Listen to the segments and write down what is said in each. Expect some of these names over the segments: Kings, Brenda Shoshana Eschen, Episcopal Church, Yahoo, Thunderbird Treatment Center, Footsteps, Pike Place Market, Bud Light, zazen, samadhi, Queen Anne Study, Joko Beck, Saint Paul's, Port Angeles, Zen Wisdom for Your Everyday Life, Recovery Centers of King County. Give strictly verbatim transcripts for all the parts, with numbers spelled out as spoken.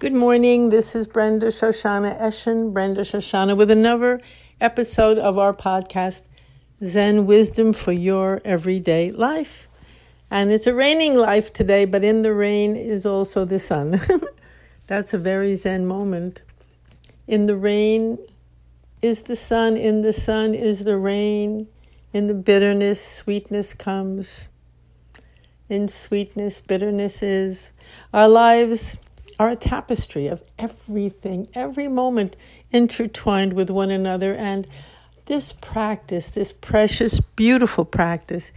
Good morning, this is Brenda Shoshana Eschen, Brenda Shoshana, with another episode of our podcast, Zen Wisdom for Your Everyday Life. And it's a raining life today, but in the rain is also the sun. That's a very Zen moment. In the rain is the sun, in the sun is the rain, in the bitterness, sweetness comes. In sweetness, bitterness is. Our lives are a tapestry of everything, every moment intertwined with one another. And this practice, this precious, beautiful practice,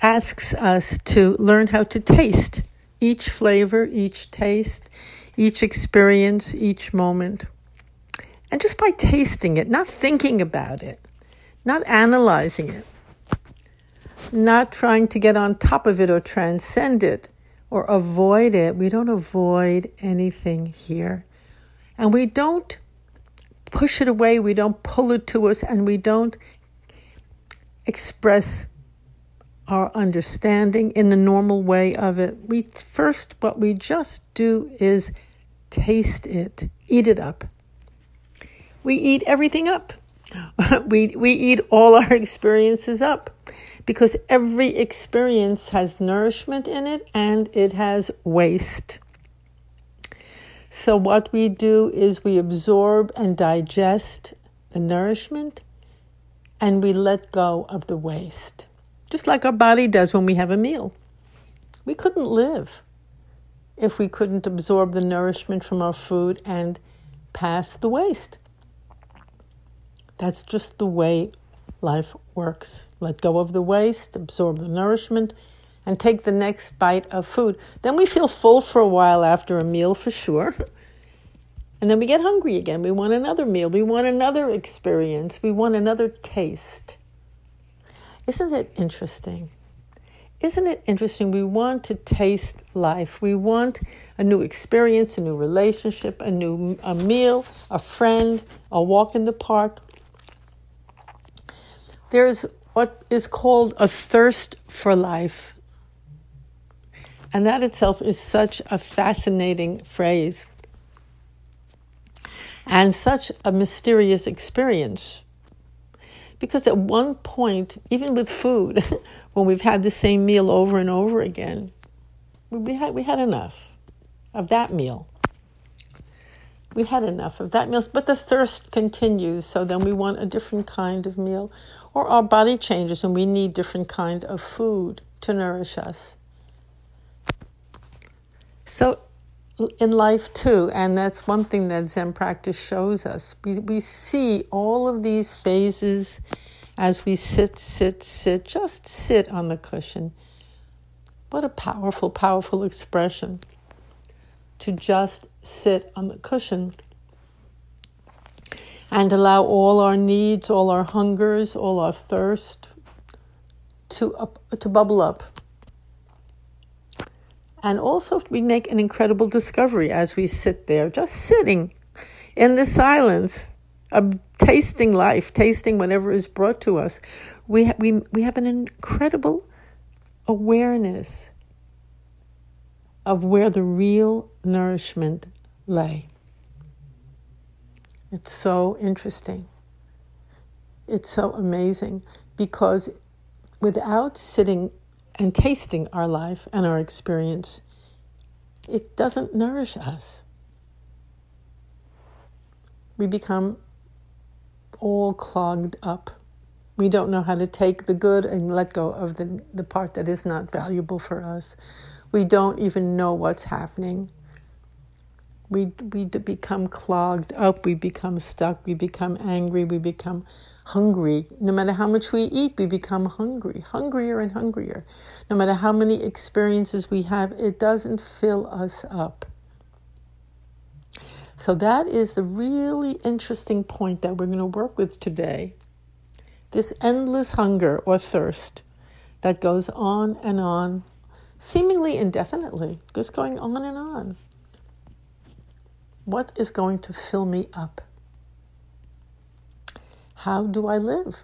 asks us to learn how to taste each flavor, each taste, each experience, each moment. And just by tasting it, not thinking about it, not analyzing it, not trying to get on top of it or transcend it or avoid it. We don't avoid anything here. And we don't push it away. We don't pull it to us. And we don't express our understanding in the normal way of it. We first, what we just do is taste it, eat it up. We eat everything up. We we eat all our experiences up, because every experience has nourishment in it and it has waste. So what we do is we absorb and digest the nourishment and we let go of the waste. Just like our body does when we have a meal. We couldn't live if we couldn't absorb the nourishment from our food and pass the waste. That's just the way life works. Let go of the waste, absorb the nourishment, and take the next bite of food. Then we feel full for a while after a meal, for sure. And then we get hungry again. We want another meal. We want another experience. We want another taste. Isn't it interesting? Isn't it interesting? We want to taste life. We want a new experience, a new relationship, a new a meal, a friend, a walk in the park. There's what is called a thirst for life. And that itself is such a fascinating phrase and such a mysterious experience. Because at one point, even with food, when we've had the same meal over and over again, we had we had enough of that meal. We had enough of that meal, but the thirst continues, so then we want a different kind of meal. Or our body changes and we need different kind of food to nourish us. So in life too, and that's one thing that Zen practice shows us. We we see all of these phases as we sit, sit, sit, just sit on the cushion. What a powerful, powerful expression to just sit on the cushion and allow all our needs, all our hungers, all our thirst to up, to bubble up. And also we make an incredible discovery as we sit there, just sitting in the silence of tasting life, tasting whatever is brought to us. We, ha- we, we have an incredible awareness of where the real nourishment lay. It's so interesting. It's so amazing, because without sitting and tasting our life and our experience, it doesn't nourish us. We become all clogged up. We don't know how to take the good and let go of the, the part that is not valuable for us. We don't even know what's happening. We, we become clogged up. We become stuck. We become angry. We become hungry. No matter how much we eat, we become hungry, hungrier and hungrier. No matter how many experiences we have, it doesn't fill us up. So that is the really interesting point that we're going to work with today. This endless hunger or thirst that goes on and on, seemingly indefinitely, just going on and on. What is going to fill me up? How do I live?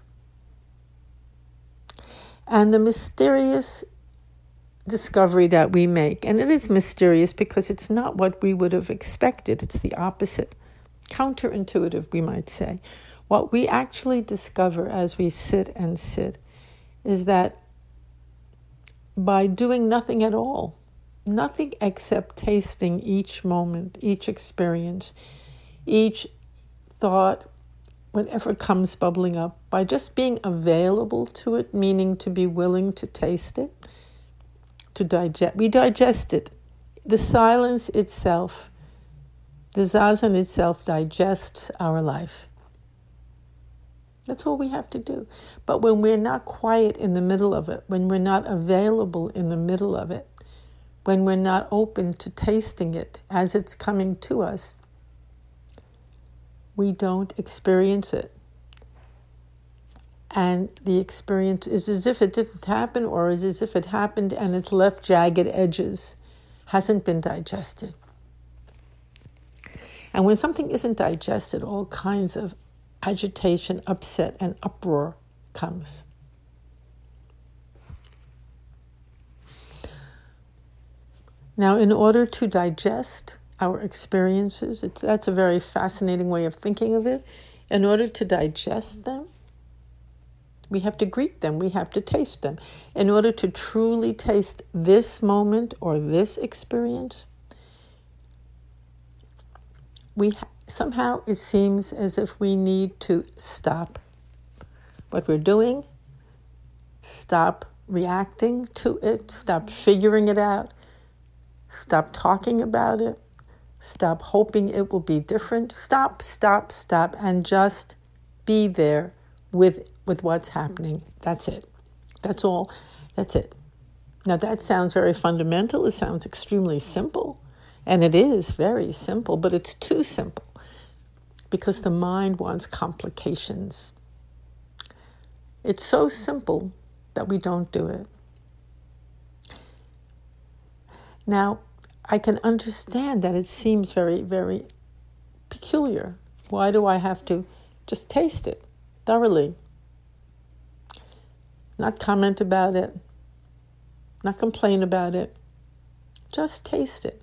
And the mysterious discovery that we make. And it is mysterious because it's not what we would have expected. It's the opposite. Counterintuitive, we might say. What we actually discover as we sit and sit is that by doing nothing at all, nothing except tasting each moment, each experience, each thought, whatever comes bubbling up, by just being available to it, meaning to be willing to taste it, to digest. We digest it. The silence itself, the zazen itself, digests our life. That's all we have to do. But when we're not quiet in the middle of it, when we're not available in the middle of it, when we're not open to tasting it as it's coming to us, we don't experience it. And the experience is as if it didn't happen, or is as if it happened and it's left jagged edges, hasn't been digested. And when something isn't digested, all kinds of agitation, upset, and uproar comes. Now, in order to digest our experiences, it's, that's a very fascinating way of thinking of it. In order to digest them, we have to greet them. We have to taste them. In order to truly taste this moment or this experience, we ha- somehow it seems as if we need to stop what we're doing, stop reacting to it, stop figuring it out, stop talking about it, stop hoping it will be different, stop, stop, stop, and just be there with with what's happening. That's it. That's all. That's it. Now that sounds very fundamental. It sounds extremely simple, and it is very simple, but it's too simple because the mind wants complications. It's so simple that we don't do it. Now, I can understand that it seems very, very peculiar. Why do I have to just taste it thoroughly? Not comment about it, not complain about it, just taste it.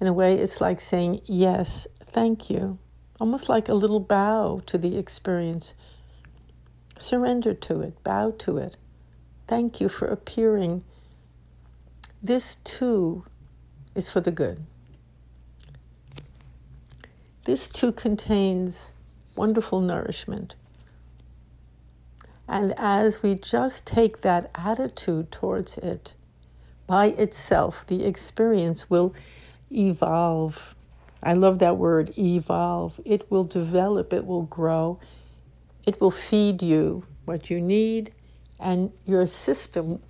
In a way, it's like saying, yes, thank you. Almost like a little bow to the experience. Surrender to it, bow to it. Thank you for appearing. This too is for the good. This too contains wonderful nourishment. And as we just take that attitude towards it, by itself, the experience will evolve. I love that word, evolve. It will develop, it will grow, it will feed you what you need, and your system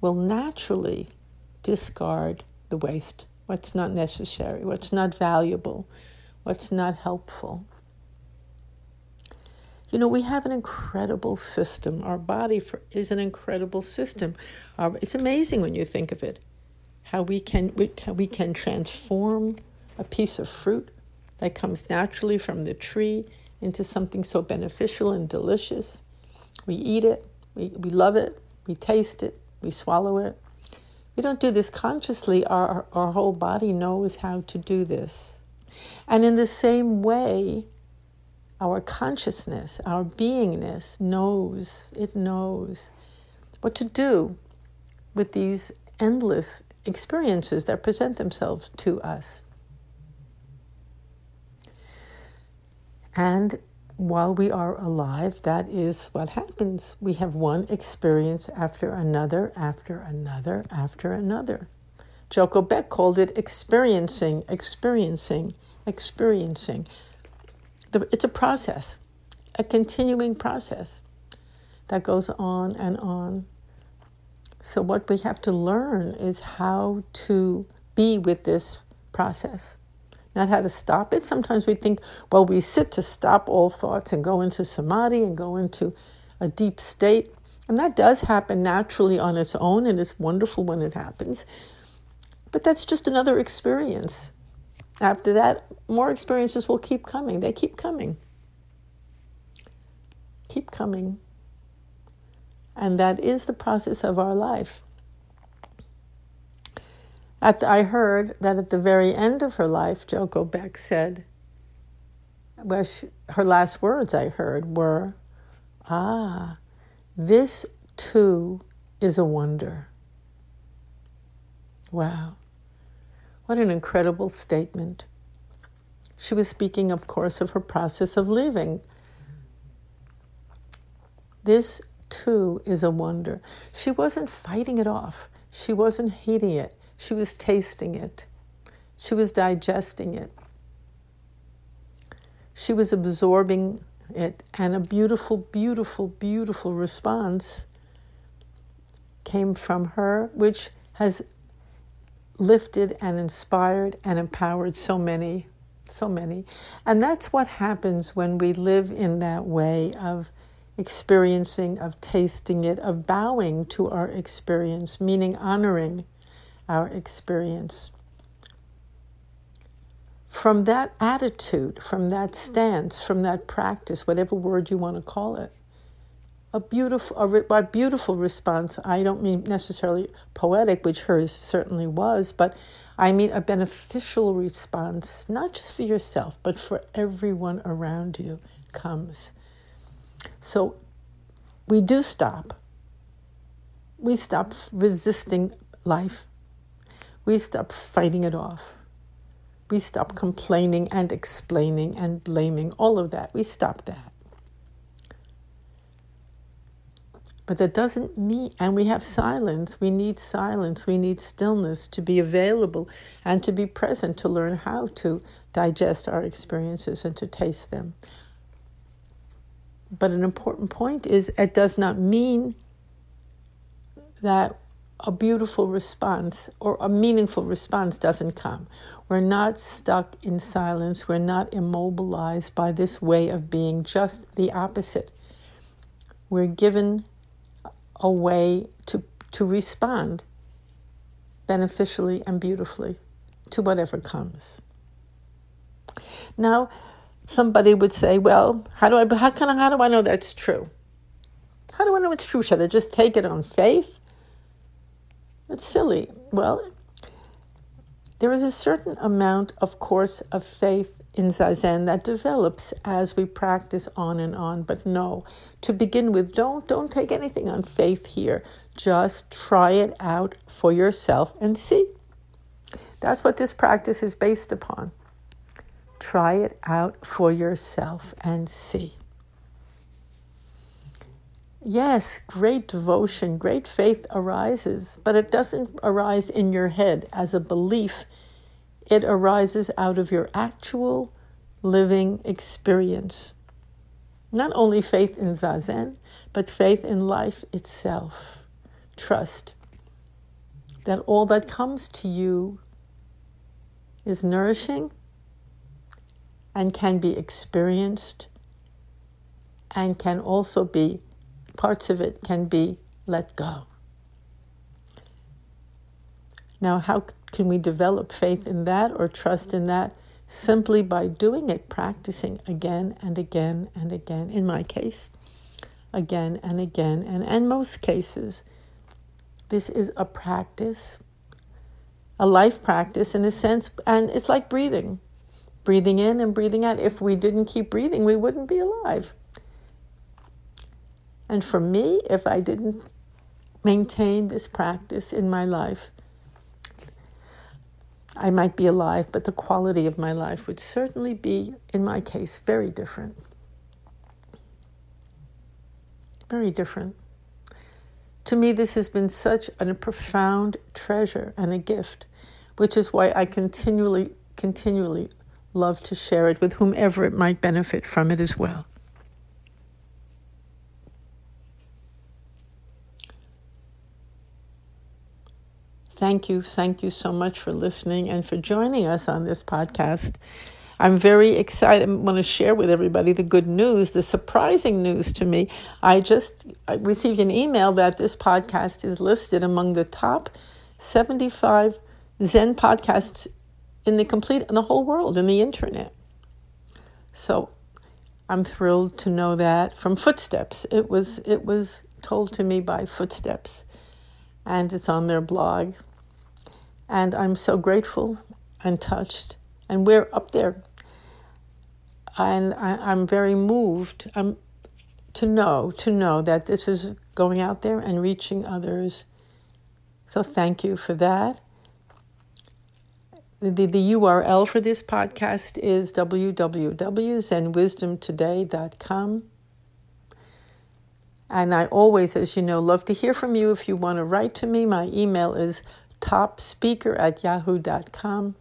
will naturally discard the waste, what's not necessary, what's not valuable, what's not helpful. You know, we have an incredible system. Our body for, is an incredible system. Our, it's amazing when you think of it, how we can we, how we can transform a piece of fruit that comes naturally from the tree into something so beneficial and delicious. We eat it, we, we love it, we taste it, we swallow it. We don't do this consciously. Our, our whole body knows how to do this. And in the same way, our consciousness, our beingness knows, it knows what to do with these endless experiences that present themselves to us. And while we are alive, that is what happens. We have one experience after another, after another, after another. Joko Beck called it experiencing, experiencing, experiencing. It's a process, a continuing process that goes on and on. So what we have to learn is how to be with this process. Not how to stop it. Sometimes we think, well, we sit to stop all thoughts and go into samadhi and go into a deep state. And that does happen naturally on its own, and it's wonderful when it happens. But that's just another experience. After that, more experiences will keep coming. They keep coming. Keep coming. And that is the process of our life. At the, I heard that at the very end of her life, Joko Beck said, well, she, her last words I heard were, ah, this too is a wonder. Wow. What an incredible statement. She was speaking, of course, of her process of living. This too is a wonder. She wasn't fighting it off. She wasn't hating it. She was tasting it. She was digesting it. She was absorbing it. And a beautiful, beautiful, beautiful response came from her, which has lifted and inspired and empowered so many, so many. And that's what happens when we live in that way of experiencing, of tasting it, of bowing to our experience, meaning honoring our experience. From that attitude, from that stance, from that practice, whatever word you want to call it, a beautiful, a, a beautiful response. I don't mean necessarily poetic, which hers certainly was, but I mean a beneficial response, not just for yourself, but for everyone around you comes. So we do stop. We stop resisting life. We stop fighting it off. We stop complaining and explaining and blaming, all of that. We stop that. But that doesn't mean, and we have silence. We need silence. We need stillness to be available and to be present, to learn how to digest our experiences and to taste them. But an important point is it does not mean that a beautiful response or a meaningful response doesn't come. We're not stuck in silence. We're not immobilized by this way of being, just the opposite. We're given a way to, to respond beneficially and beautifully to whatever comes. Now, somebody would say, well, how do I, how can I, how do I know that's true? How do I know it's true? Should I just take it on faith? It's silly. Well, there is a certain amount, of course, of faith in zazen that develops as we practice on and on. But no, to begin with, don't, don't take anything on faith here. Just try it out for yourself and see. That's what this practice is based upon. Try it out for yourself and see. Yes, great devotion, great faith arises, but it doesn't arise in your head as a belief. It arises out of your actual living experience. Not only faith in zazen, but faith in life itself. Trust that all that comes to you is nourishing and can be experienced and can also be, parts of it can be let go. Now, how can we develop faith in that or trust in that? Simply by doing it, practicing again and again and again. In my case, again and again. And in most cases, this is a practice, a life practice in a sense. And it's like breathing, breathing in and breathing out. If we didn't keep breathing, we wouldn't be alive. And for me, if I didn't maintain this practice in my life, I might be alive, but the quality of my life would certainly be, in my case, very different. Very different. To me, this has been such a profound treasure and a gift, which is why I continually, continually love to share it with whomever it might benefit from it as well. Thank you. Thank you so much for listening and for joining us on this podcast. I'm very excited. I want to share with everybody the good news, the surprising news to me. I just I received an email that this podcast is listed among the top seventy-five Zen podcasts in the complete, in the whole world, in the internet. So I'm thrilled to know that from Footsteps. It was, it was told to me by Footsteps, and it's on their blog. And I'm so grateful and touched. And we're up there. And I, I'm very moved um, to know, to know that this is going out there and reaching others. So thank you for that. The, the U R L for this podcast is w w w dot zen wisdom today dot com. And I always, as you know, love to hear from you. If you want to write to me, my email is top speaker at yahoo dot com.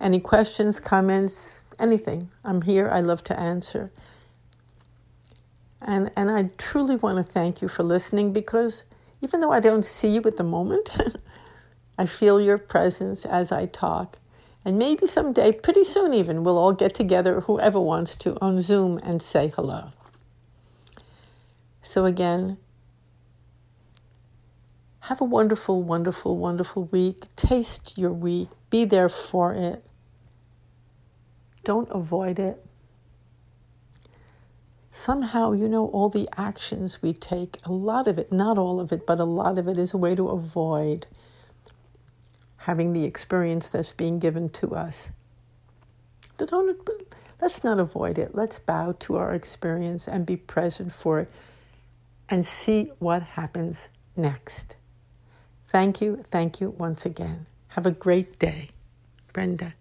Any questions, comments, anything, I'm here. I love to answer. And and I truly want to thank you for listening, because even though I don't see you at the moment, I feel your presence as I talk. And maybe someday, pretty soon even, we'll all get together, whoever wants to, on Zoom and say hello. So again, have a wonderful, wonderful, wonderful week. Taste your week. Be there for it. Don't avoid it. Somehow, you know, all the actions we take, a lot of it, not all of it, but a lot of it is a way to avoid having the experience that's being given to us. Don't, let's not avoid it. Let's bow to our experience and be present for it and see what happens next. Thank you. Thank you once again. Have a great day. Brenda.